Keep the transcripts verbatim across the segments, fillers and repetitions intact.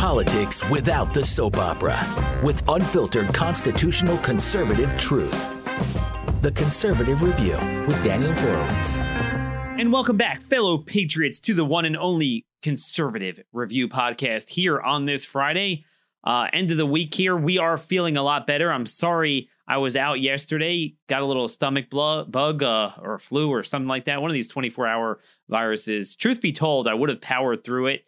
Politics without the soap opera, with unfiltered constitutional conservative truth. The Conservative Review with Daniel Horowitz. And welcome back, fellow patriots, to the one and only Conservative Review podcast here on this Friday. Uh, end of the week here. We are feeling a lot better. I'm sorry I was out yesterday, got a little stomach bug uh, or flu or something like that. One of these twenty-four hour viruses. Truth be told, I would have powered through it.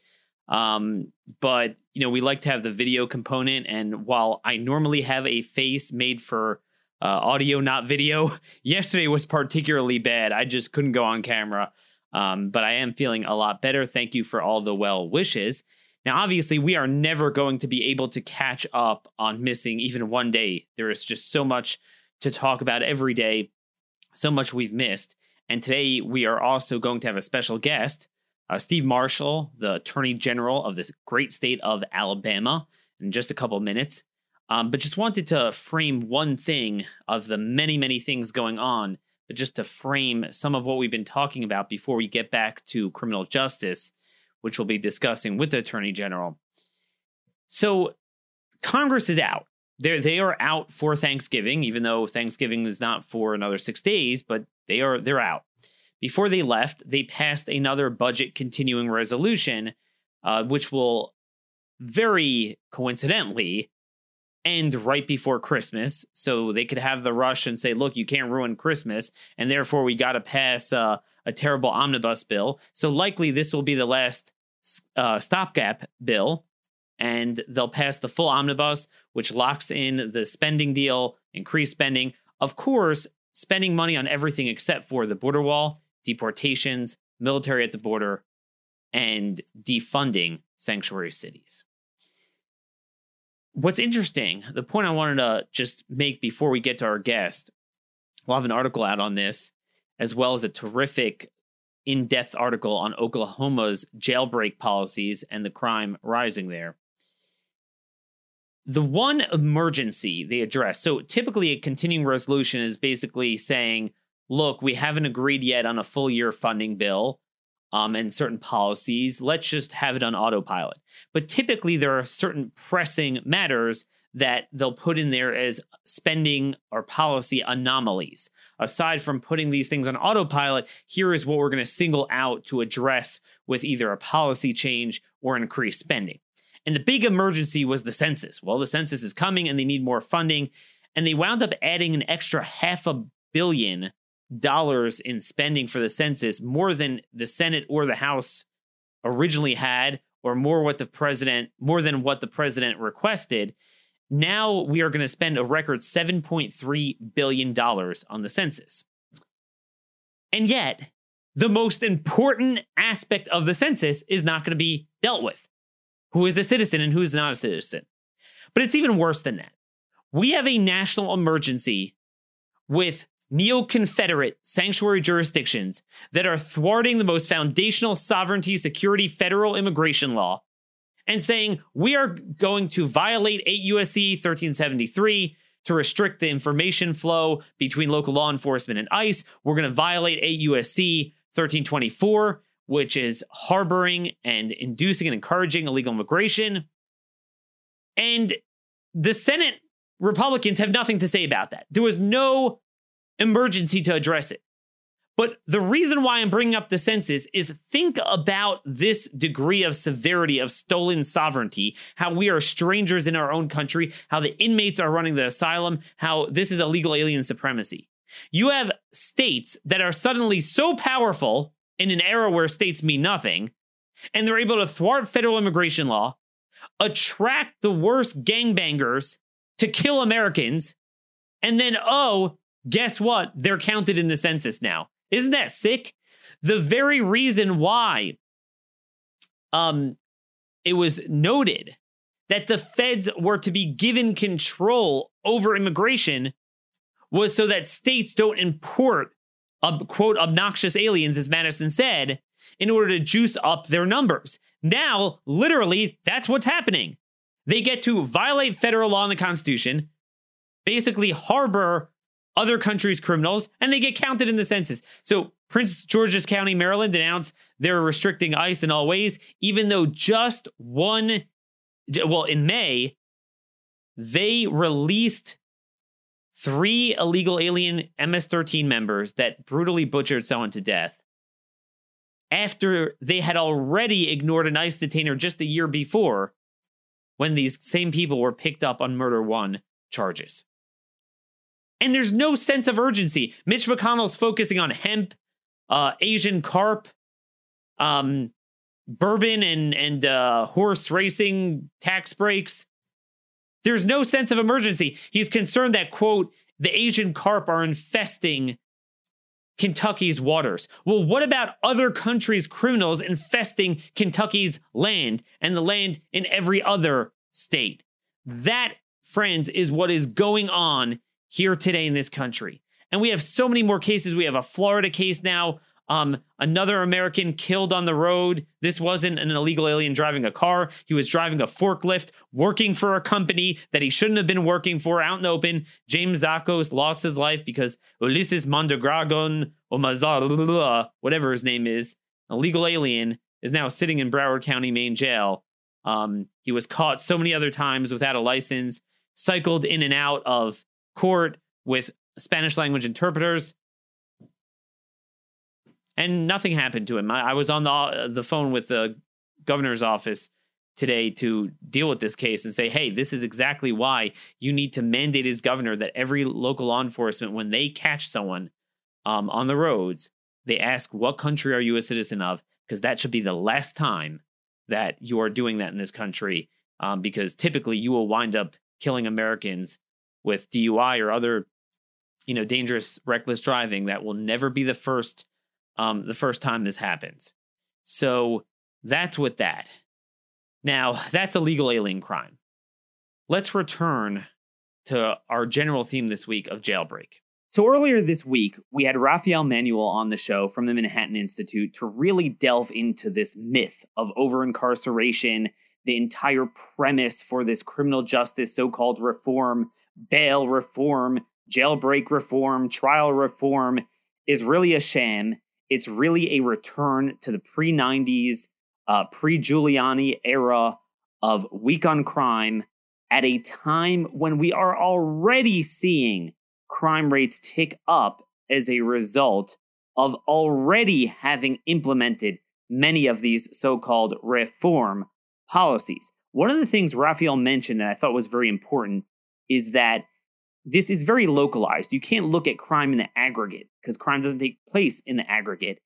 Um, but, you know, we like to have the video component. And while I normally have a face made for uh, audio, not video, yesterday was particularly bad. I just couldn't go on camera. Um, but I am feeling a lot better. Thank you for all the well wishes. Now, obviously, we are never going to be able to catch up on missing even one day. There is just so much to talk about every day, so much we've missed. And today we are also going to have a special guest, uh, Steve Marshall, the Attorney General of this great state of Alabama, in just a couple minutes. Um, but just wanted to frame one thing of the many, many things going on, but just to frame some of what we've been talking about before we get back to criminal justice, which we'll be discussing with the Attorney General. So Congress is out. They're, they are out for Thanksgiving, even though Thanksgiving is not for another six days, but they are, they're out. Before they left, they passed another budget continuing resolution, uh, which will very coincidentally end right before Christmas. So they could have the rush and say, look, you can't ruin Christmas, and therefore we got to pass uh, a terrible omnibus bill. So likely this will be the last uh, stopgap bill, and they'll pass the full omnibus, which locks in the spending deal, increased spending. Of course, spending money on everything except for the border wall, deportations, military at the border, and defunding sanctuary cities. What's interesting, the point I wanted to just make before we get to our guest, we'll have an article out on this, as well as a terrific in-depth article on Oklahoma's jailbreak policies and the crime rising there. The one emergency they address, so typically a continuing resolution is basically saying, look, we haven't agreed yet on a full year funding bill Um, and certain policies, let's just have it on autopilot. But typically there are certain pressing matters that they'll put in there as spending or policy anomalies. Aside from putting these things on autopilot, here is what we're going to single out to address with either a policy change or increased spending. And the big emergency was the census. Well, the census is coming and they need more funding. And they wound up adding an extra half a billion dollars in spending for the census, more than the Senate or the House originally had, or more what the president, more than what the president requested. Now we are going to spend a record seven point three billion dollars on the census. And yet, the most important aspect of the census is not going to be dealt with. Who is a citizen and who is not a citizen? But it's even worse than that. We have a national emergency with neo-Confederate sanctuary jurisdictions that are thwarting the most foundational sovereignty, security, federal immigration law, and saying we are going to violate eight U S C thirteen seventy-three to restrict the information flow between local law enforcement and ICE. We're going to violate eight U S C thirteen twenty-four, which is harboring and inducing and encouraging illegal immigration. And the Senate Republicans have nothing to say about that. There was no emergency to address it. But the reason why I'm bringing up the census is think about this degree of severity of stolen sovereignty, how we are strangers in our own country, how the inmates are running the asylum, how this is illegal alien supremacy. You have states that are suddenly so powerful in an era where states mean nothing, and they're able to thwart federal immigration law, attract the worst gangbangers to kill Americans, and then, oh, guess what? They're counted in the census now. Isn't that sick? The very reason why um, it was noted that the feds were to be given control over immigration was so that states don't import, ob- quote, obnoxious aliens, as Madison said, in order to juice up their numbers. Now, literally, that's what's happening. They get to violate federal law and the Constitution, basically harbor other countries' criminals, and they get counted in the census. So Prince George's County, Maryland announced they're restricting ICE in all ways, even though just one well, in May, they released three illegal alien M S thirteen members that brutally butchered someone to death after they had already ignored an ICE detainer just a year before when these same people were picked up on Murder One charges. And there's no sense of urgency. Mitch McConnell's focusing on hemp, uh, Asian carp, um, bourbon and, and uh, horse racing tax breaks. There's no sense of emergency. He's concerned that, quote, the Asian carp are infesting Kentucky's waters. Well, what about other countries' criminals infesting Kentucky's land and the land in every other state? That, friends, is what is going on here today in this country. And we have so many more cases. We have a Florida case now. Um, another American killed on the road. This wasn't an illegal alien driving a car. He was driving a forklift, working for a company that he shouldn't have been working for out in the open. James Zakos lost his life because Ulysses Mondragon, or Mazar, whatever his name is, an illegal alien, is now sitting in Broward County, Maine jail. Um, he was caught so many other times without a license, cycled in and out of court with Spanish language interpreters. And nothing happened to him. I, I was on the, uh, the phone with the governor's office today to deal with this case and say, hey, this is exactly why you need to mandate as governor that every local law enforcement, when they catch someone um, on the roads, they ask, what country are you a citizen of? Because that should be the last time that you are doing that in this country, um, because typically you will wind up killing Americans with D U I or other, you know, dangerous, reckless driving. That will never be the first Um, the first time this happens. So that's with that. Now, that's a legal alien crime. Let's return to our general theme this week of jailbreak. So earlier this week, we had Raphael Manuel on the show from the Manhattan Institute to really delve into this myth of over-incarceration, the entire premise for this criminal justice so-called reform, bail reform, jailbreak reform, trial reform is really a sham. It's really a return to the pre nineties, uh, pre-Giuliani era of weak on crime at a time when we are already seeing crime rates tick up as a result of already having implemented many of these so-called reform policies. One of the things Raphael mentioned that I thought was very important is that this is very localized. You can't look at crime in the aggregate because crime doesn't take place in the aggregate.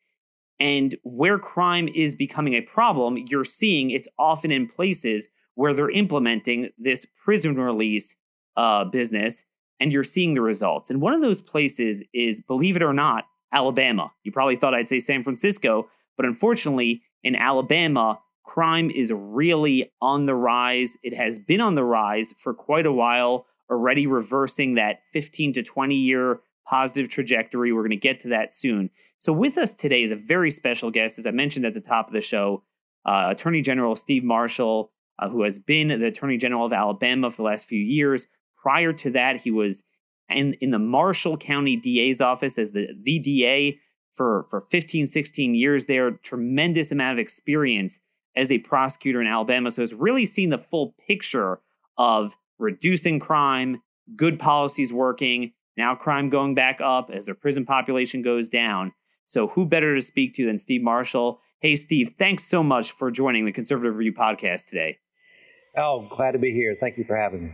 And where crime is becoming a problem, you're seeing it's often in places where they're implementing this prison release uh, business, and you're seeing the results. And one of those places is, believe it or not, Alabama. You probably thought I'd say San Francisco, but unfortunately, in Alabama, crime is really on the rise. It has been on the rise for quite a while, already reversing that fifteen to twenty year positive trajectory. We're going to get to that soon. So with us today is a very special guest, as I mentioned at the top of the show, uh, Attorney General Steve Marshall, uh, who has been the Attorney General of Alabama for the last few years. Prior to that, he was in, in the Marshall County D A's office as the, the D A for, for fifteen, sixteen years there. Tremendous amount of experience as a prosecutor in Alabama. So he's really seen the full picture of reducing crime, good policies working, now crime going back up as their prison population goes down. So who better to speak to than Steve Marshall? Hey, Steve, thanks so much for joining the Conservative Review podcast today. Oh, glad to be here. Thank you for having me.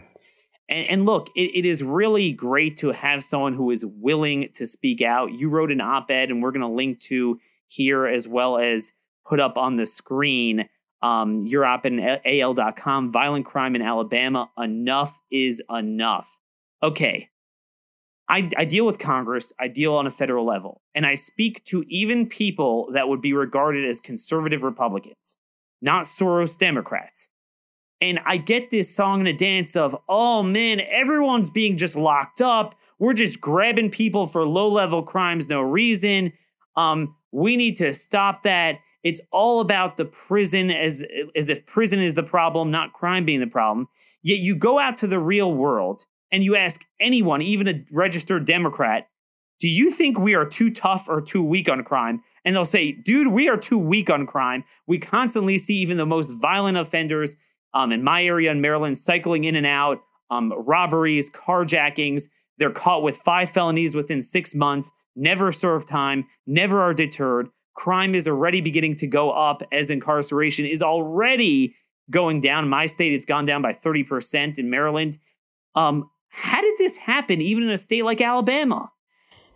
And, and look, it, it is really great to have someone who is willing to speak out. You wrote an op-ed, and we're going to link to here as well as put up on the screen. Um, you're up in A L dot com, violent crime in Alabama. Enough is enough. Okay. I, I deal with Congress. I deal on a federal level, and I speak to even people that would be regarded as conservative Republicans, not Soros Democrats. And I get this song and a dance of, oh man, everyone's being just locked up. We're just grabbing people for low level crimes. No reason. Um, we need to stop that. It's all about the prison, as, as if prison is the problem, not crime being the problem. Yet you go out to the real world and you ask anyone, even a registered Democrat, do you think we are too tough or too weak on crime? And they'll say, dude, we are too weak on crime. We constantly see even the most violent offenders um, in my area in Maryland, cycling in and out, um, robberies, carjackings. They're caught with five felonies within six months, never serve time, never are deterred. Crime is already beginning to go up as incarceration is already going down. In my state, it's gone down by thirty percent in Maryland. Um, how did this happen even in a state like Alabama?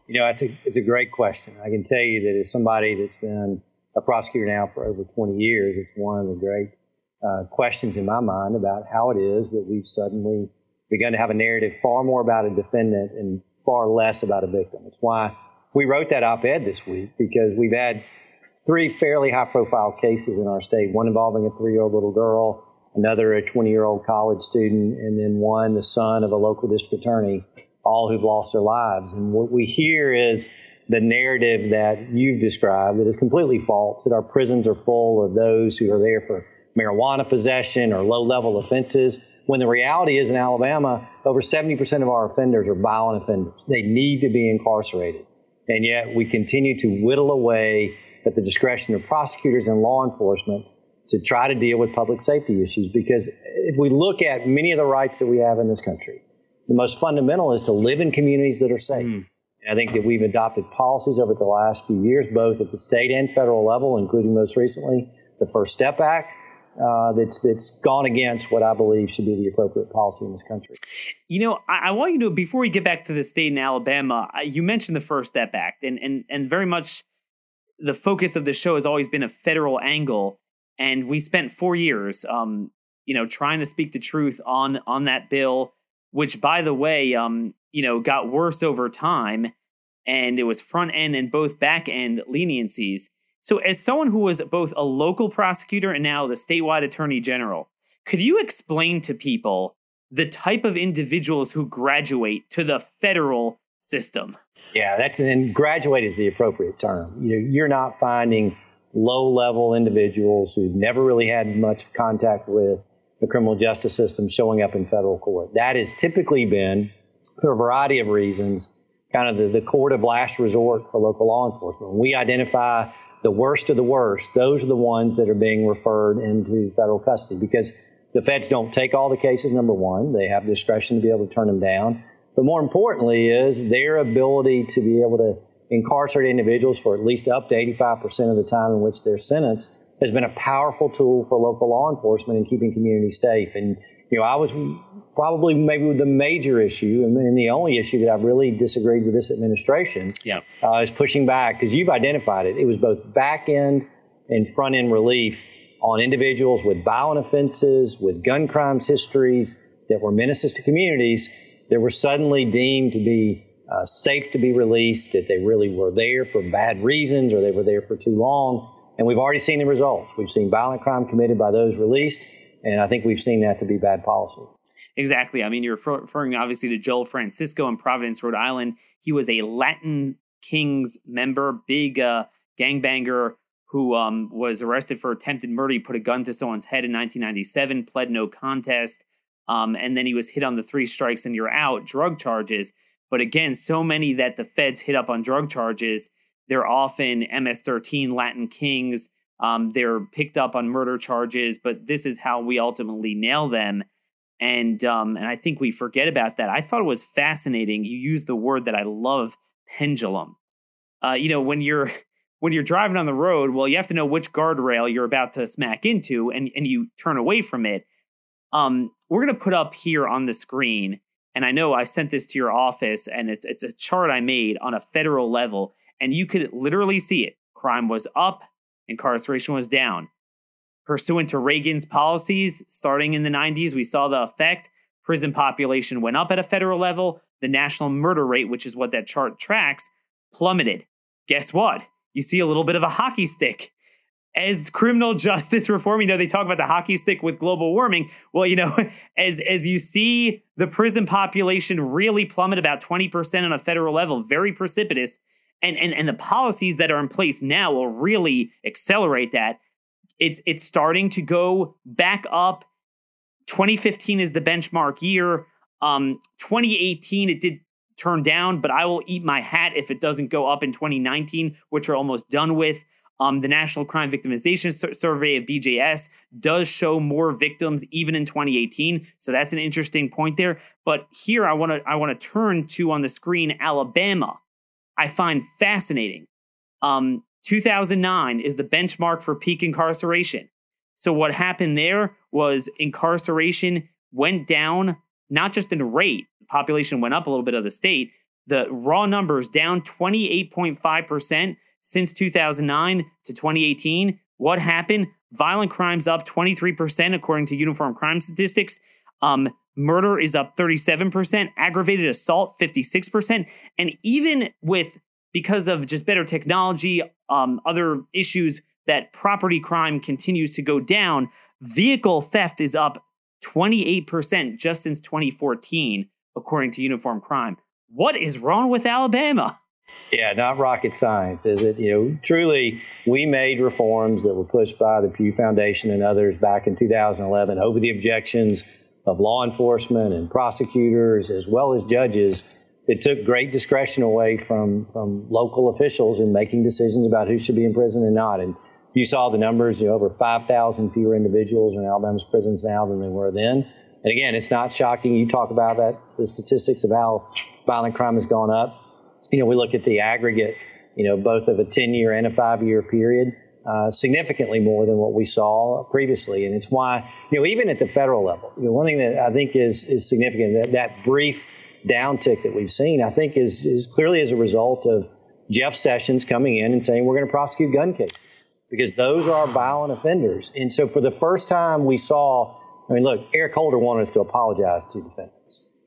You know, it's a, it's a great question. I can tell you that as somebody that's been a prosecutor now for over twenty years, it's one of the great uh, questions in my mind about how it is that we've suddenly begun to have a narrative far more about a defendant and far less about a victim. It's why we wrote that op-ed this week, because we've had three fairly high-profile cases in our state, one involving a three-year-old little girl, another a twenty-year-old college student, and then one, the son of a local district attorney, all who've lost their lives. And what we hear is the narrative that you've described that is completely false, that our prisons are full of those who are there for marijuana possession or low-level offenses, when the reality is in Alabama, over seventy percent of our offenders are violent offenders. They need to be incarcerated. And yet we continue to whittle away at the discretion of prosecutors and law enforcement to try to deal with public safety issues. Because if we look at many of the rights that we have in this country, the most fundamental is to live in communities that are safe. Mm. And I think that we've adopted policies over the last few years, both at the state and federal level, including most recently the First Step Act, uh, that's that's gone against what I believe should be the appropriate policy in this country. You know, I, I want you to, before we get back to the state in Alabama, you mentioned the First Step Act, and and and very much the focus of the show has always been a federal angle, and we spent four years, um, you know, trying to speak the truth on on that bill, which, by the way, um, you know, got worse over time, and it was front end and both back end leniencies. So as someone who was both a local prosecutor and now the statewide attorney general, could you explain to people the type of individuals who graduate to the federal system? Yeah, that's and graduate is the appropriate term. You know, you're not finding low-level individuals who've never really had much contact with the criminal justice system showing up in federal court. That has typically been, for a variety of reasons, kind of the, the court of last resort for local law enforcement. When we identify the worst of the worst, those are the ones that are being referred into federal custody, because the feds don't take all the cases, number one. They have discretion to be able to turn them down. But more importantly is their ability to be able to incarcerate individuals for at least up to eighty-five percent of the time in which they're sentenced has been a powerful tool for local law enforcement in keeping communities safe. And, you know, I was probably maybe the major issue and the only issue that I really disagreed with this administration yeah. uh, is pushing back, because you've identified it. It was both back end and front end relief on individuals with violent offenses, with gun crimes histories that were menaces to communities that were suddenly deemed to be uh, safe to be released, that they really were there for bad reasons or they were there for too long. And we've already seen the results. We've seen violent crime committed by those released. And I think we've seen that to be bad policy. Exactly. I mean, you're referring obviously to Joel Francisco in Providence, Rhode Island. He was a Latin Kings member, big uh, gangbanger who um, was arrested for attempted murder. He put a gun to someone's head in nineteen ninety-seven, pled no contest. Um, and then he was hit on the three strikes and you're out drug charges. But again, so many that the feds hit up on drug charges, they're often M S thirteen, Latin Kings. Um, they're picked up on murder charges, but this is how we ultimately nail them. And um, and I think we forget about that. I thought it was fascinating. You used the word that I love, pendulum. Uh, you know, when you're when you're driving on the road, well, you have to know which guardrail you're about to smack into, and, and you turn away from it. Um, we're going to put up here on the screen, and I know I sent this to your office, and it's it's a chart I made on a federal level, and you could literally see it. Crime was up, incarceration was down. Pursuant to Reagan's policies, starting in the nineties, we saw the effect. Prison population went up at a federal level. The national murder rate, which is what that chart tracks, plummeted. Guess what? You see a little bit of a hockey stick. As criminal justice reform, you know, they talk about the hockey stick with global warming. Well, you know, as as you see the prison population really plummet about twenty percent on a federal level, very precipitous, and and and the policies that are in place now will really accelerate that. It's it's starting to go back up. twenty fifteen is the benchmark year. Um, twenty eighteen, it did turn down, but I will eat my hat if it doesn't go up in twenty nineteen, which we're almost done with. Um, the National Crime Victimization Sur- Survey of B J S does show more victims even in twenty eighteen. So that's an interesting point there. But here I want to I want to turn to on the screen Alabama. I find fascinating. Um, two thousand nine is the benchmark for peak incarceration. So what happened there was incarceration went down, not just in rate. The population went up a little bit of the state. The raw numbers down twenty-eight point five percent since two thousand nine to twenty eighteen. What happened? Violent crimes up twenty-three percent according to Uniform Crime Statistics. Um, murder is up thirty-seven percent. Aggravated assault, fifty-six percent. And even with, because of just better technology, um, other issues, that property crime continues to go down. Vehicle theft is up twenty-eight percent just since twenty fourteen, according to Uniform Crime. What is wrong with Alabama? Yeah, not rocket science, is it? You know, truly, we made reforms that were pushed by the Pew Foundation and others back in two thousand eleven over the objections of law enforcement and prosecutors, as well as judges, that took great discretion away from, from local officials in making decisions about who should be in prison and not. And you saw the numbers, you know, over five thousand fewer individuals are in Alabama's prisons now than they were then. And again, it's not shocking. You talk about that, the statistics of how violent crime has gone up. You know, we look at the aggregate, you know, both of a ten-year and a five-year period, uh, significantly more than what we saw previously. And it's why, you know, even at the federal level, you know, one thing that I think is, is significant, that, that brief downtick that we've seen, I think, is, is clearly as a result of Jeff Sessions coming in and saying we're going to prosecute gun cases because those are violent offenders. And so for the first time we saw, I mean, look, Eric Holder wanted us to apologize to defendants.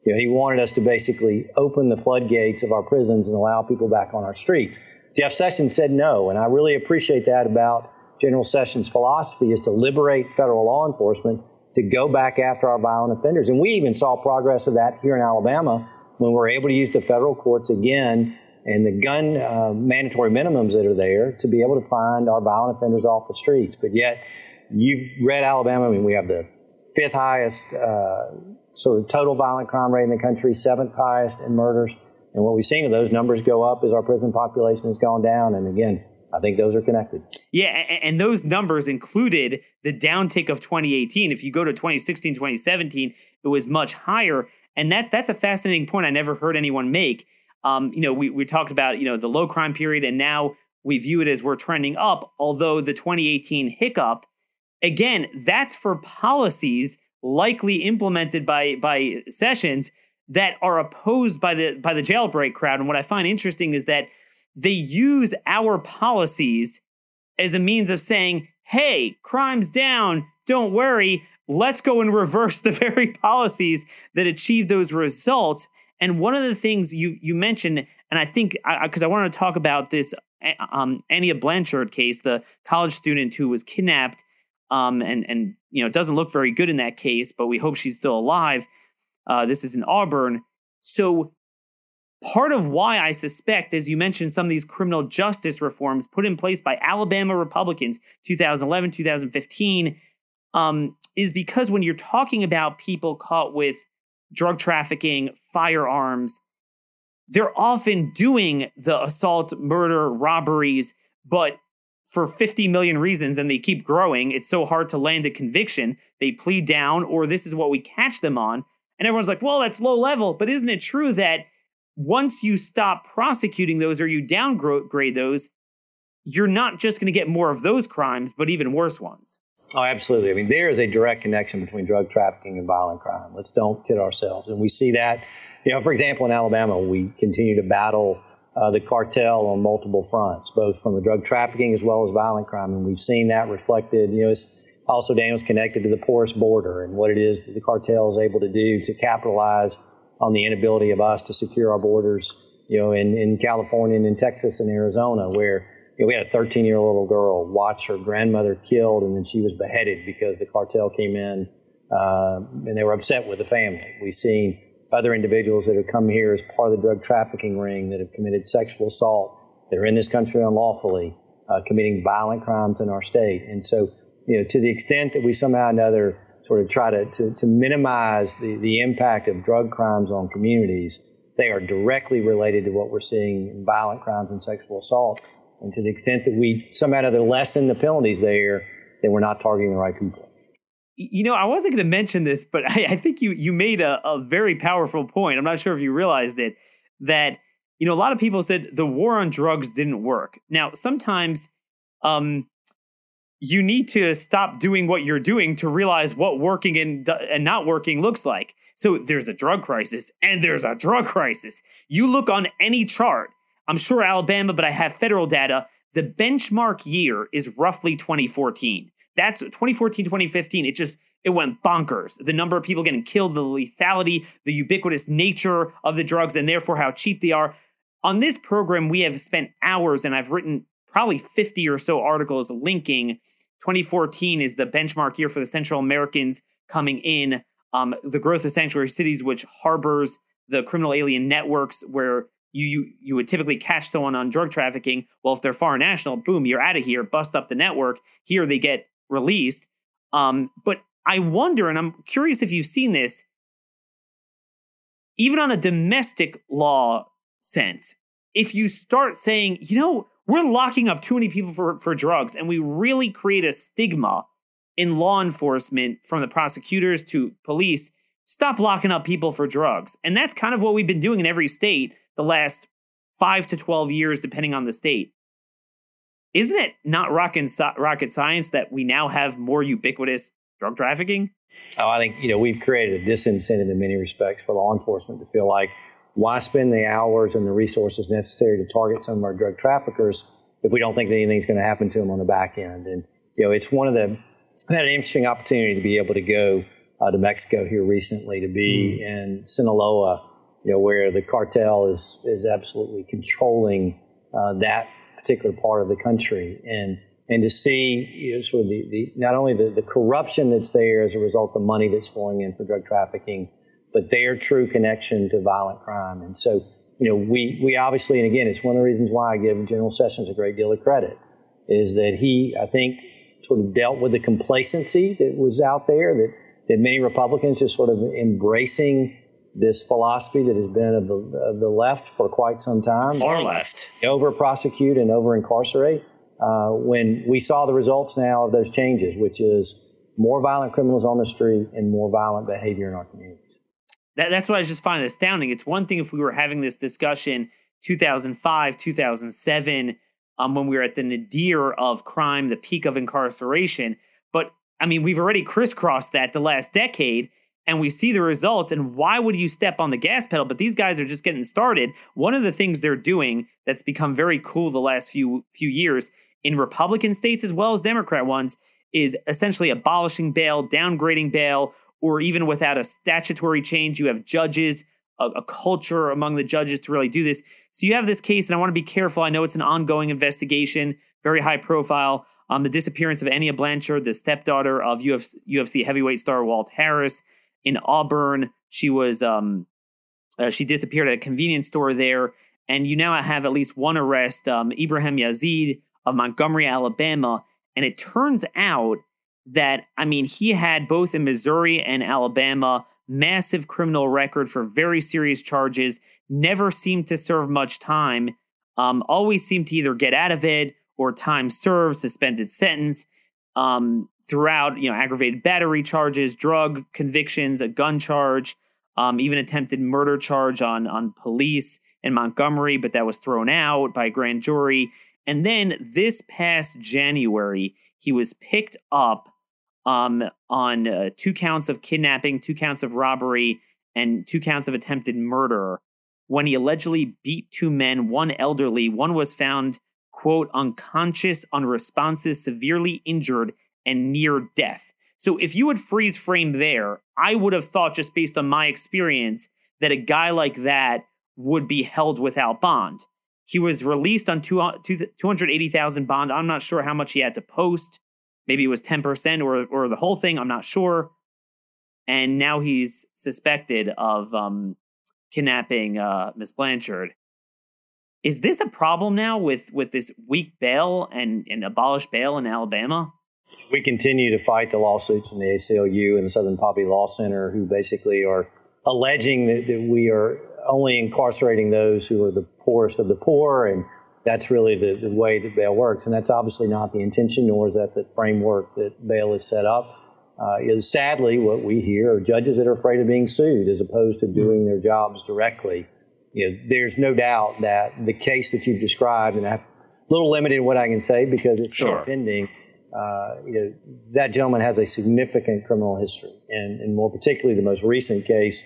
You know, he wanted us to basically open the floodgates of our prisons and allow people back on our streets. Jeff Sessions said no, and I really appreciate that about General Sessions' philosophy is to liberate federal law enforcement to go back after our violent offenders. And we even saw progress of that here in Alabama when we were able to use the federal courts again and the gun uh, mandatory minimums that are there to be able to find our violent offenders off the streets. But yet, you've read Alabama. I mean, we have the fifth highest uh, sort of total violent crime rate in the country, seventh highest in murders. And what we've seen of those numbers go up as our prison population has gone down. And again, I think those are connected. Yeah, and those numbers included the downtick of twenty eighteen. If you go to twenty sixteen, twenty seventeen, it was much higher. And that's that's a fascinating point I never heard anyone make. Um, you know, we, we talked about, you know, the low crime period, and now we view it as we're trending up, although the twenty eighteen hiccup, again, that's for policies likely implemented by by Sessions that are opposed by the by the jailbreak crowd. And what I find interesting is that they use our policies as a means of saying, hey, crime's down, don't worry, let's go and reverse the very policies that achieve those results. And one of the things you you mentioned, and I think, because I, I wanted to talk about this um, Aniah Blanchard case, the college student who was kidnapped um, and, and you know doesn't look very good in that case, but we hope she's still alive. Uh, this is in Auburn. So part of why I suspect, as you mentioned, some of these criminal justice reforms put in place by Alabama Republicans, two thousand eleven, two thousand fifteen, um, is because when you're talking about people caught with drug trafficking, firearms, they're often doing the assaults, murder, robberies, but for fifty million reasons, and they keep growing. It's so hard to land a conviction. They plead down, or this is what we catch them on. And everyone's like, well, that's low level. But isn't it true that once you stop prosecuting those or you downgrade those, you're not just going to get more of those crimes, but even worse ones? Oh, absolutely. I mean, there is a direct connection between drug trafficking and violent crime. Let's don't kid ourselves. And we see that, you know, for example, in Alabama, we continue to battle uh, the cartel on multiple fronts, both from the drug trafficking as well as violent crime. And we've seen that reflected, you know, it's also Daniel's connected to the porous border and what it is that the cartel is able to do to capitalize on the inability of us to secure our borders, you know, in, in California and in Texas and Arizona, where you know, we had a thirteen-year-old little girl watch her grandmother killed, and then she was beheaded because the cartel came in uh, and they were upset with the family. We've seen other individuals that have come here as part of the drug trafficking ring that have committed sexual assault, that are in this country unlawfully, uh, committing violent crimes in our state. And so, you know, to the extent that we somehow or another sort of try to, to, to minimize the, the impact of drug crimes on communities, they are directly related to what we're seeing in violent crimes and sexual assault. And to the extent that we somehow or other lessen the penalties there, then we're not targeting the right people. You know, I wasn't going to mention this, but I, I think you you made a, a very powerful point. I'm not sure if you realized it, that, you know, a lot of people said the war on drugs didn't work. Now, sometimes um, you need to stop doing what you're doing to realize what working and and not working looks like. So there's a drug crisis and there's a drug crisis. You look on any chart. I'm sure Alabama, but I have federal data. The benchmark year is roughly twenty fourteen. That's twenty fourteen, twenty fifteen. It just, it went bonkers. The number of people getting killed, the lethality, the ubiquitous nature of the drugs, and therefore how cheap they are. On this program, we have spent hours, and I've written probably fifty or so articles linking twenty fourteen is the benchmark year for the Central Americans coming in, um, the growth of sanctuary cities, which harbors the criminal alien networks where You, you you would typically catch someone on drug trafficking. Well, if they're foreign national, boom, you're out of here, bust up the network. Here they get released. Um, but I wonder, and I'm curious if you've seen this, even on a domestic law sense, if you start saying, you know, we're locking up too many people for, for drugs, and we really create a stigma in law enforcement from the prosecutors to police, stop locking up people for drugs. And that's kind of what we've been doing in every state the last five to twelve years, depending on the state. Isn't it not rocket science that we now have more ubiquitous drug trafficking? Oh, I think, you know, we've created a disincentive in many respects for law enforcement to feel like, why spend the hours and the resources necessary to target some of our drug traffickers if we don't think that anything's going to happen to them on the back end? And, you know, it's one of the, I had an interesting opportunity to be able to go uh, to Mexico here recently, to be mm. in Sinaloa, you know, where the cartel is, is absolutely controlling uh, that particular part of the country. And and to see, you know, sort of the, the not only the, the corruption that's there as a result of money that's flowing in for drug trafficking, but their true connection to violent crime. And so, you know, we, we obviously, and again, it's one of the reasons why I give General Sessions a great deal of credit, is that he, I think, sort of dealt with the complacency that was out there, that, that many Republicans just sort of embracing this philosophy that has been of the, of the left for quite some time. Far left. Over-prosecute and over-incarcerate. Uh, when we saw the results now of those changes, which is more violent criminals on the street and more violent behavior in our communities. That, that's what I just find astounding. It's one thing if we were having this discussion two thousand five, two thousand seven, um, when we were at the nadir of crime, the peak of incarceration. But, I mean, we've already crisscrossed that the last decade, and we see the results, and why would you step on the gas pedal? But these guys are just getting started. One of the things they're doing that's become very cool the last few few years in Republican states as well as Democrat ones is essentially abolishing bail, downgrading bail, or even without a statutory change, you have judges, a, a culture among the judges to really do this. So you have this case, and I want to be careful. I know it's an ongoing investigation, very high profile, on the disappearance of Aniah Blanchard, the stepdaughter of U F C, U F C heavyweight star Walt Harris. In Auburn, she was um, uh, she disappeared at a convenience store there. And you now have at least one arrest, um, Ibrahim Yazid of Montgomery, Alabama. And it turns out that, I mean, he had both in Missouri and Alabama, massive criminal record for very serious charges, never seemed to serve much time, um, always seemed to either get out of it or time served, suspended sentence. Um, throughout, you know, aggravated battery charges, drug convictions, a gun charge, um, even attempted murder charge on, on police in Montgomery, but that was thrown out by a grand jury. And then this past January, he was picked up um, on uh, two counts of kidnapping, two counts of robbery, and two counts of attempted murder when he allegedly beat two men, one elderly. One was found, quote, unconscious, unresponsive, severely injured, and near death. So if you would freeze frame there, I would have thought, just based on my experience, that a guy like that would be held without bond. He was released on two hundred eighty thousand bond. I'm not sure how much he had to post. Maybe it was ten percent or, or the whole thing. I'm not sure. And now he's suspected of um, kidnapping uh, Miss Blanchard. Is this a problem now with, with this weak bail and, and abolished bail in Alabama? We continue to fight the lawsuits in the A C L U and the Southern Poverty Law Center, who basically are alleging that, that we are only incarcerating those who are the poorest of the poor, and That's really the, the way that bail works. And that's obviously not the intention, nor is that the framework that bail is set up. Uh, is sadly what we hear are judges that are afraid of being sued as opposed to doing their jobs directly. You know, there's no doubt that the case that you've described, and I'm a little limited in what I can say because it's still pending, uh, you know, that gentleman has a significant criminal history, and, and more particularly the most recent case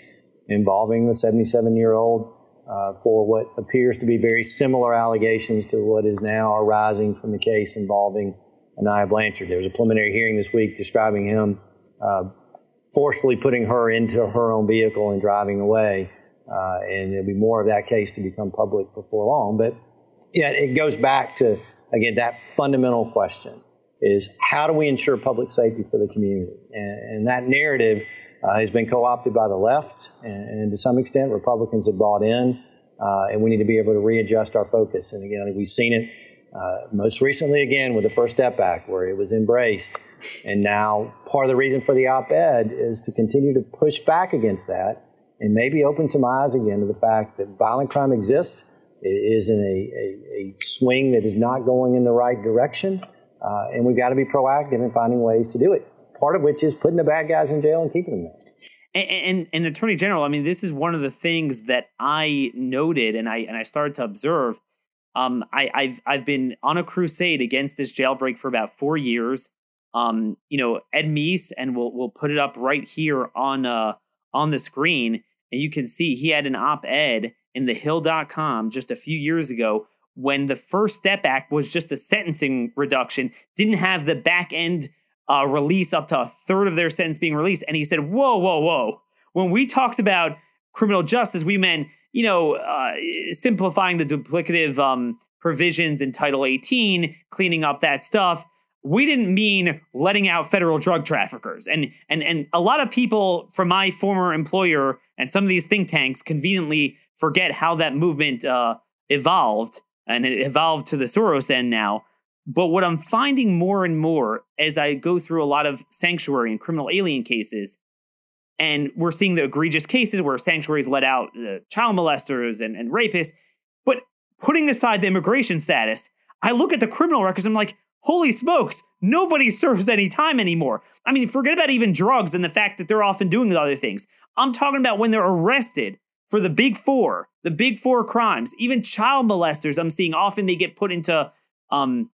involving the seventy-seven-year-old uh, for what appears to be very similar allegations to what is now arising from the case involving Aniah Blanchard. There was a preliminary hearing this week describing him uh, forcefully putting her into her own vehicle and driving away. Uh, and there'll be more of that case to become public before long. But yeah, it goes back to, again, that fundamental question is how do we ensure public safety for the community? And, and that narrative uh, has been co-opted by the left, and, and to some extent Republicans have bought in, uh, and we need to be able to readjust our focus. And again, we've seen it Uh, most recently, again, with the First Step Act, where it was embraced. And now part of the reason for the op-ed is to continue to push back against that and maybe open some eyes again to the fact that violent crime exists. It is in a, a, a swing that is not going in the right direction. Uh, and we've got to be proactive in finding ways to do it, part of which is putting the bad guys in jail and keeping them there. And, and, and Attorney General, I mean, this is one of the things that I noted and I and I started to observe. Um, I, I've I've been on a crusade against this jailbreak for about four years. Um, you know, Ed Meese, and we'll we'll put it up right here on uh on the screen, and you can see he had an op-ed in The Hill dot com just a few years ago when the First Step Act was just a sentencing reduction, didn't have the back end uh, release up to a third of their sentence being released, and he said, "Whoa, whoa, whoa! When we talked about criminal justice, we meant." You know, uh, simplifying the duplicative um, provisions in Title eighteen, cleaning up that stuff. We didn't mean letting out federal drug traffickers. And and and a lot of people from my former employer and some of these think tanks conveniently forget how that movement uh, evolved, and it evolved to the Soros end now. But what I'm finding more and more as I go through a lot of sanctuary and criminal alien cases, and we're seeing the egregious cases where sanctuaries let out uh, child molesters and, and rapists. But putting aside the immigration status, I look at the criminal records. I'm like, holy smokes, nobody serves any time anymore. I mean, forget about even drugs and the fact that they're often doing other things. I'm talking about when they're arrested for the big four, the big four crimes, even child molesters. I'm seeing often they get put into um,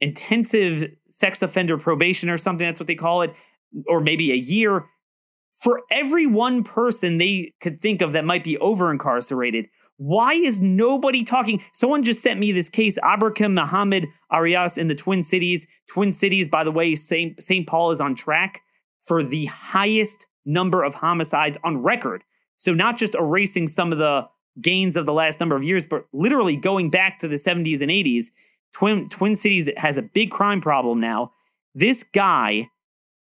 intensive sex offender probation or something. That's what they call it, or maybe a year. For every one person they could think of that might be over-incarcerated, why is nobody talking? Someone just sent me this case, Abraham Mohammed Arias in the Twin Cities. Twin Cities, by the way, Saint Paul is on track for the highest number of homicides on record. So not just erasing some of the gains of the last number of years, but literally going back to the seventies and eighties. Twin, Twin Cities has a big crime problem now. This guy,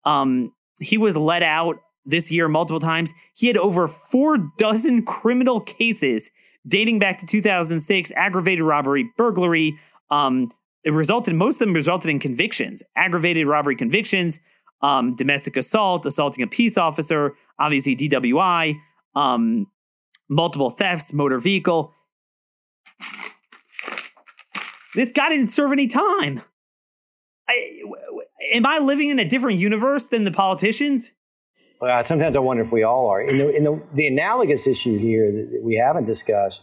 um, he was let out this year multiple times. He had over four dozen criminal cases dating back to two thousand six, aggravated robbery, burglary. Um, it resulted, most of them resulted in convictions, aggravated robbery convictions, um, domestic assault, assaulting a peace officer, obviously D W I, um, multiple thefts, motor vehicle. This guy didn't serve any time. I, am I living in a different universe than the politicians? Uh, sometimes I wonder if we all are. And the, and the, the analogous issue here that we haven't discussed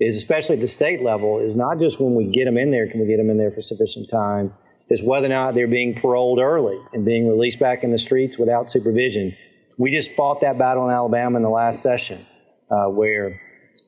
is, especially at the state level, is not just when we get them in there, can we get them in there for sufficient time, is whether or not they're being paroled early and being released back in the streets without supervision. We just fought that battle in Alabama in the last session uh, where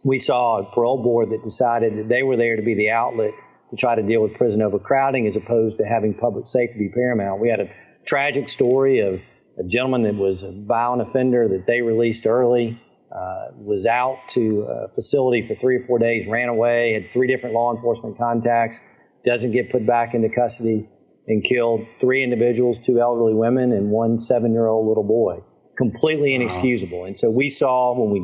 we saw a parole board that decided that they were there to be the outlet to try to deal with prison overcrowding as opposed to having public safety be paramount. We had a tragic story of a gentleman that was a violent offender that they released early, uh, was out to a facility for three or four days, ran away, had three different law enforcement contacts, doesn't get put back into custody, and killed three individuals, two elderly women, and one seven-year-old little boy. Completely inexcusable. Wow. And so we saw when we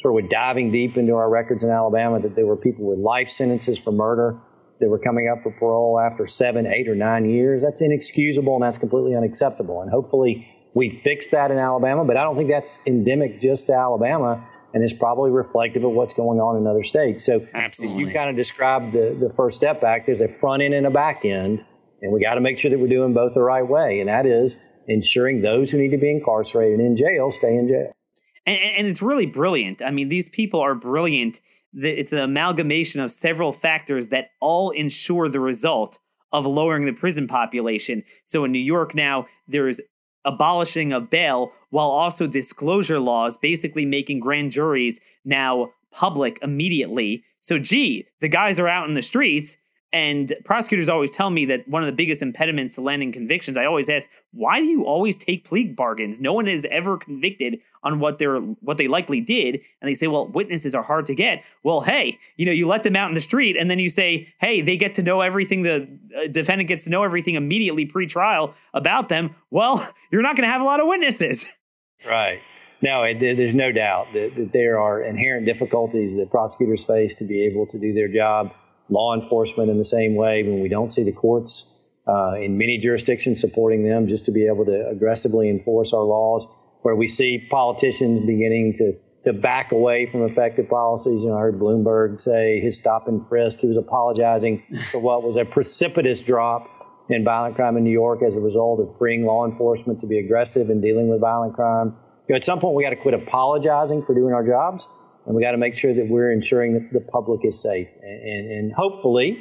sort of were diving deep into our records in Alabama that there were people with life sentences for murder that were coming up for parole after seven, eight, or nine years. That's inexcusable, and that's completely unacceptable. And hopefully we fixed that in Alabama, but I don't think that's endemic just to Alabama. and it's probably reflective of what's going on in other states. So Absolutely. You kind of described the, the First Step Act as a front end and a back end, and we got to make sure that we're doing both the right way, and that is ensuring those who need to be incarcerated in jail stay in jail. And, and it's really brilliant. I mean, these people are brilliant. It's an amalgamation of several factors that all ensure the result of lowering the prison population. So in New York now, there's abolishing of bail while also disclosure laws, basically making grand juries now public immediately. So, gee, the guys are out in the streets, and prosecutors always tell me that one of the biggest impediments to landing convictions, I always ask, why do you always take plea bargains? No one is ever convicted on what they're what they likely did. And they say, well, witnesses are hard to get. Well, hey, you know, you let them out in the street and then you say, hey, they get to know everything. The defendant gets to know everything immediately pre-trial about them. Well, you're not going to have a lot of witnesses. Right. No, it, there's no doubt that, that there are inherent difficulties that prosecutors face to be able to do their job. Law enforcement in the same way, when we don't see the courts uh, in many jurisdictions supporting them just to be able to aggressively enforce our laws, where we see politicians beginning to, to back away from effective policies. You know, I heard Bloomberg say his stop and frisk, he was apologizing for what was a precipitous drop in violent crime in New York as a result of freeing law enforcement to be aggressive in dealing with violent crime. You know, at some point, we got to quit apologizing for doing our jobs. And we got to make sure that we're ensuring that the public is safe. And, and, and hopefully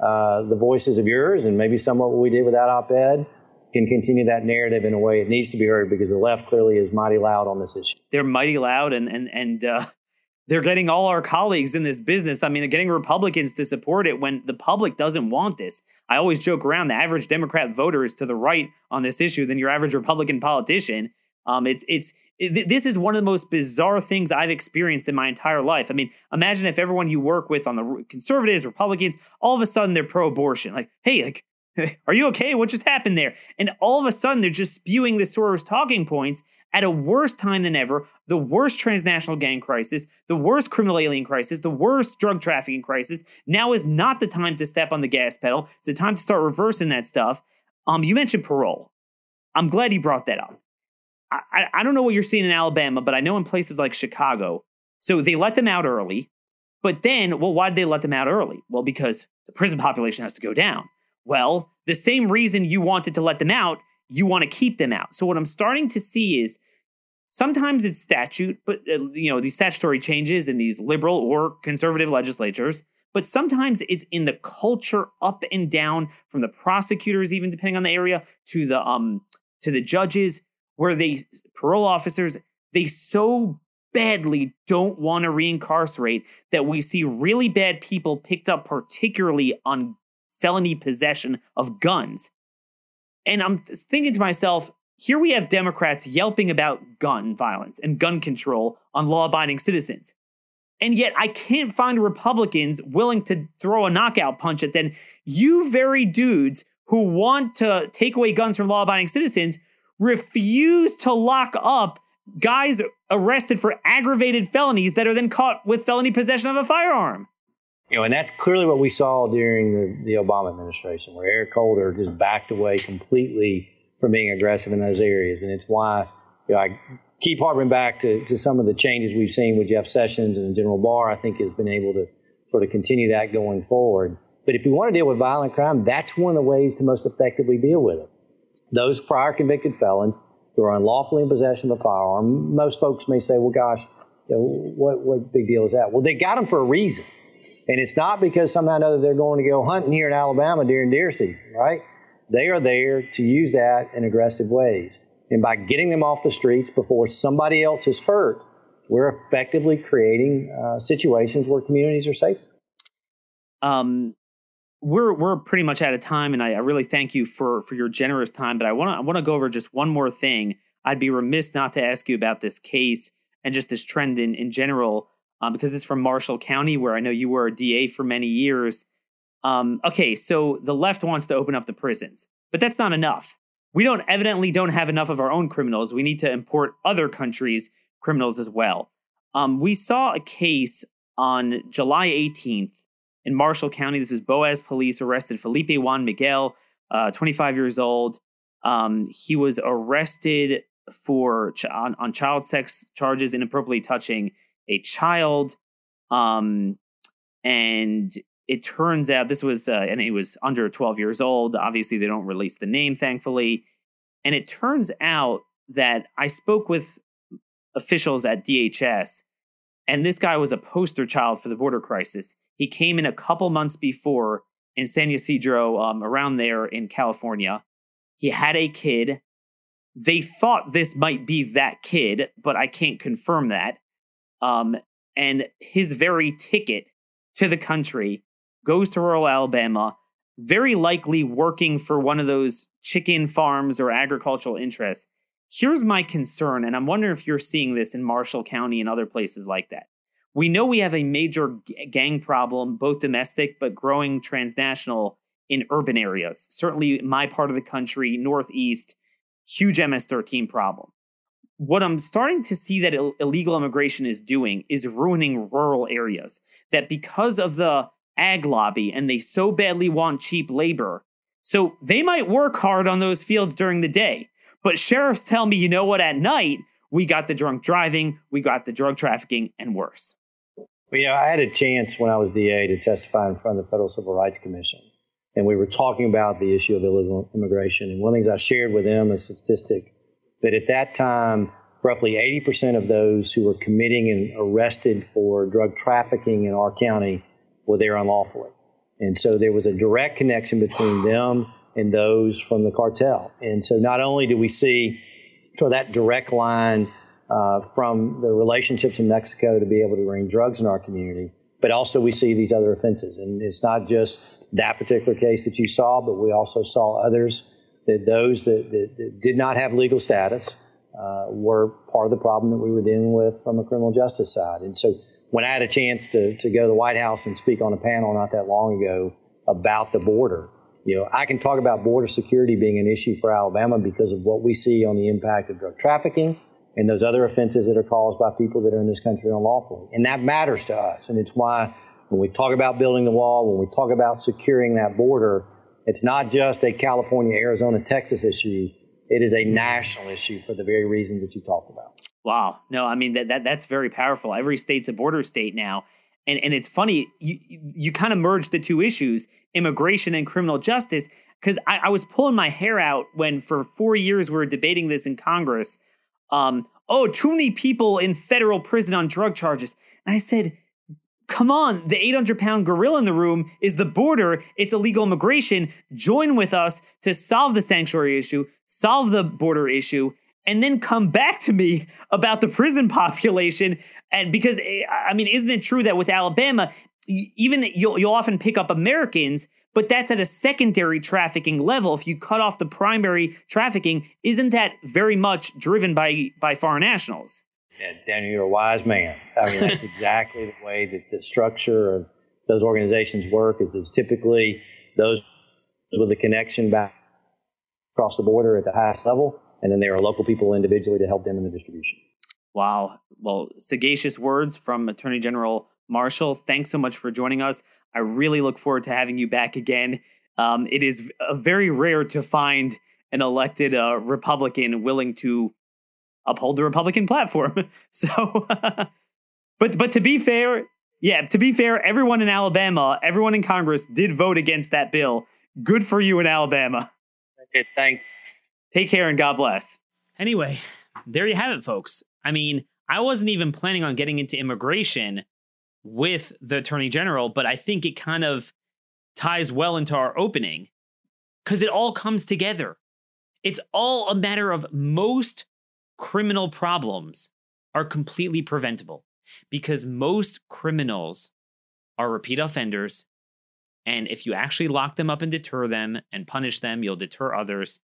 uh, the voices of yours and maybe some of what we did with that op-ed can continue that narrative in a way it needs to be heard, because the left clearly is mighty loud on this issue. They're mighty loud and and, and uh, they're getting all our colleagues in this business. I mean, they're getting Republicans to support it when the public doesn't want this. I always joke around, the average Democrat voter is to the right on this issue than your average Republican politician. Um, it's it's it, this is one of the most bizarre things I've experienced in my entire life. I mean, imagine if everyone you work with on the conservatives, Republicans, all of a sudden they're pro-abortion. Like, hey, like, are you okay? What just happened there? And all of a sudden they're just spewing the Soros talking points at a worse time than ever. The worst transnational gang crisis, the worst criminal alien crisis, the worst drug trafficking crisis. Now is not the time to step on the gas pedal. It's the time to start reversing that stuff. Um, you mentioned parole. I'm glad you brought that up. I, I don't know what you're seeing in Alabama, but I know in places like Chicago. So they let them out early, but then, well, why did they let them out early? Well, because the prison population has to go down. Well, the same reason you wanted to let them out, you want to keep them out. So what I'm starting to see is sometimes it's statute, but uh, you know, these statutory changes in these liberal or conservative legislatures, but sometimes it's in the culture up and down from the prosecutors, even depending on the area, to the um to the judges, where they, parole officers, they so badly don't want to reincarcerate that we see really bad people picked up particularly on felony possession of guns. And I'm thinking to myself, here we have Democrats yelping about gun violence and gun control on law-abiding citizens. And yet I can't find Republicans willing to throw a knockout punch at them. You very dudes who want to take away guns from law-abiding citizens refuse to lock up guys arrested for aggravated felonies that are then caught with felony possession of a firearm. You know, and that's clearly what we saw during the, the Obama administration, where Eric Holder just backed away completely from being aggressive in those areas. And it's why, you know, I keep harping back to, to some of the changes we've seen with Jeff Sessions and General Barr, I think has been able to sort of continue that going forward. But if we want to deal with violent crime, that's one of the ways to most effectively deal with it. Those prior convicted felons who are unlawfully in possession of a firearm, most folks may say, well, gosh, you know, what, what big deal is that? Well, they got them for a reason. And it's not because somehow or another they're going to go hunting here in Alabama during deer season, right? They are there to use that in aggressive ways. And by getting them off the streets before somebody else is hurt, we're effectively creating uh, situations where communities are safe. Um. We're we're pretty much out of time, and I, I really thank you for, for your generous time. But I want to I want to go over just one more thing. I'd be remiss not to ask you about this case and just this trend in in general, um, because it's from Marshall County, where I know you were a D A for many years. Um, okay, so the left wants to open up the prisons, but that's not enough. We don't evidently don't have enough of our own criminals. We need to import other countries' criminals as well. Um, we saw a case on July eighteenth. In Marshall County, this is Boaz police arrested Felipe Juan Miguel, uh, twenty-five years old. Um, he was arrested for ch- on, on child sex charges, inappropriately touching a child. Um, and it turns out this was, uh, and it was under twelve years old. Obviously, they don't release the name, thankfully. And it turns out that I spoke with officials at D H S, and this guy was a poster child for the border crisis. He came in a couple months before in San Ysidro, um, around there in California. He had a kid. They thought this might be that kid, but I can't confirm that. Um, and his very ticket to the country goes to rural Alabama, very likely working for one of those chicken farms or agricultural interests. Here's my concern, and I'm wondering if you're seeing this in Marshall County and other places like that. We know we have a major g- gang problem, both domestic but growing transnational in urban areas. Certainly my part of the country, Northeast, huge M S thirteen problem. What I'm starting to see that Ill- illegal immigration is doing is ruining rural areas. That because of the ag lobby and they so badly want cheap labor, so they might work hard on those fields during the day. But sheriffs tell me, you know what, at night, we got the drunk driving, we got the drug trafficking, and worse. Well, you know, I had a chance when I was D A to testify in front of the Federal Civil Rights Commission. And we were talking about the issue of illegal immigration. And one of the things I shared with them, a statistic, that at that time, roughly eighty percent of those who were committing and arrested for drug trafficking in our county were there unlawfully. And so there was a direct connection between them and those from the cartel. And so not only do we see sort of that direct line uh, from the relationships in Mexico to be able to bring drugs in our community, but also we see these other offenses. And it's not just that particular case that you saw, but we also saw others, that those that, that, that did not have legal status uh, were part of the problem that we were dealing with from a criminal justice side. And so when I had a chance to, to go to the White House and speak on a panel not that long ago about the border, you know, I can talk about border security being an issue for Alabama because of what we see on the impact of drug trafficking and those other offenses that are caused by people that are in this country unlawfully. And that matters to us. And it's why when we talk about building the wall, when we talk about securing that border, it's not just a California, Arizona, Texas issue. It is a national issue for the very reasons that you talked about. Wow. No, I mean, that, that that's very powerful. Every state's a border state now. And and it's funny, you you kind of merge the two issues, immigration and criminal justice, because I, I was pulling my hair out when for four years we were debating this in Congress. Um, oh, too many people in federal prison on drug charges. And I said, come on, the eight hundred pound gorilla in the room is the border. It's illegal immigration. Join with us to solve the sanctuary issue, solve the border issue, and then come back to me about the prison population. And because, I mean, isn't it true that with Alabama, even you'll, you'll often pick up Americans, but that's at a secondary trafficking level. If you cut off the primary trafficking, isn't that very much driven by, by foreign nationals? Yeah, Daniel, you're a wise man. I mean, that's exactly the way that the structure of those organizations work. Is typically those with a connection back across the border at the highest level, and then there are local people individually to help them in the distribution. Wow. Well, sagacious words from Attorney General Marshall. Thanks so much for joining us. I really look forward to having you back again. Um, it is very rare to find an elected uh, Republican willing to uphold the Republican platform. So, but but to be fair, yeah, to be fair, everyone in Alabama, everyone in Congress did vote against that bill. Good for you in Alabama. Okay, thanks. Take care and God bless. Anyway, there you have it, folks. I mean, I wasn't even planning on getting into immigration with the Attorney General, but I think it kind of ties well into our opening because it all comes together. It's all a matter of most criminal problems are completely preventable because most criminals are repeat offenders. And if you actually lock them up and deter them and punish them, you'll deter others.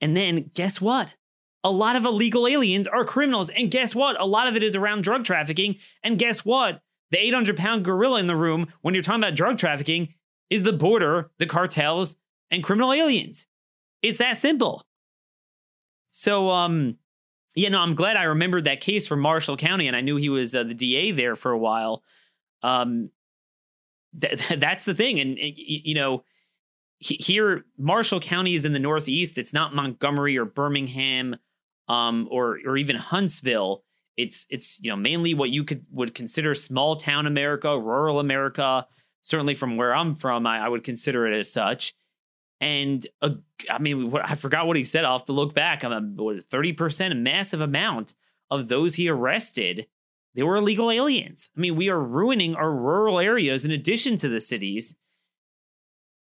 And then guess what? A lot of illegal aliens are criminals. And guess what? A lot of it is around drug trafficking. And guess what? The eight hundred pound gorilla in the room, when you're talking about drug trafficking, is the border, the cartels, and criminal aliens. It's that simple. So, um, you know, I'm glad I remembered that case from Marshall County, and I knew he was uh, the D A there for a while. Um, th- that's the thing. And, you know, here, Marshall County is in the Northeast. It's not Montgomery or Birmingham, um, or or even Huntsville. It's it's, you know, mainly what you could would consider small town America, rural America. Certainly from where I'm from, I, I would consider it as such. And uh, I mean, I forgot what he said. I'll have to look back. I'm a thirty percent, a massive amount of those he arrested, they were illegal aliens. I mean, we are ruining our rural areas in addition to the cities.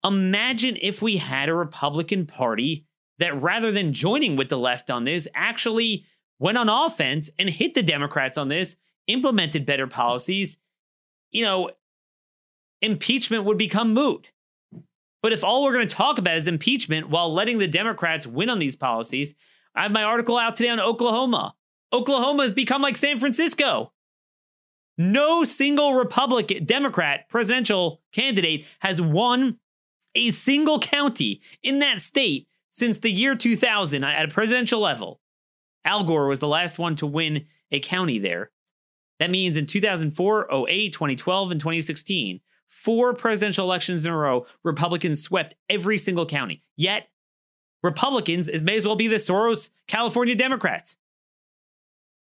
Imagine if we had a Republican Party that, rather than joining with the left on this, actually went on offense and hit the Democrats on this, implemented better policies. You know, impeachment would become moot. But if all we're going to talk about is impeachment while letting the Democrats win on these policies, I have my article out today on Oklahoma. Oklahoma has become like San Francisco. No single Republican, Democrat presidential candidate has won a single county in that state since the year two thousand at a presidential level. Al Gore was the last one to win a county there. That means in two thousand four, oh eight, twenty twelve, and twenty sixteen, four presidential elections in a row, Republicans swept every single county. Yet, Republicans is may as well be the Soros California Democrats.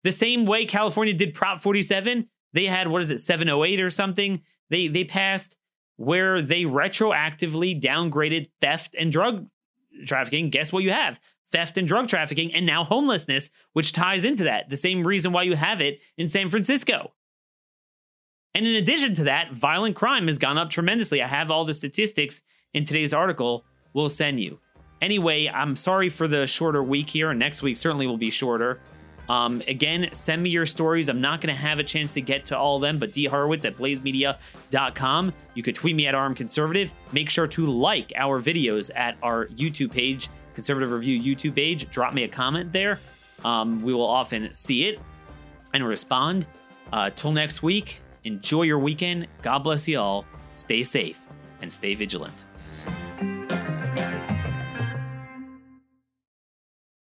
The same way California did Prop forty-seven, they had, what is it, seven oh eight or something? They they passed where they retroactively downgraded theft and drug trafficking. Guess what you have? Theft and drug trafficking, and now homelessness, which ties into that. The same reason why you have it in San Francisco. And in addition to that, violent crime has gone up tremendously. I have all the statistics in today's article we'll send you. Anyway, I'm sorry for the shorter week here, and next week certainly will be shorter. Um, again, send me your stories. I'm not going to have a chance to get to all of them, but dhorowitz at blaze media dot com. You could tweet me at armed conservative. Make sure to like our videos at our YouTube page, Conservative Review YouTube page. Drop me a comment there. Um, we will often see it and respond. Uh, till next week, enjoy your weekend. God bless you all. Stay safe and stay vigilant.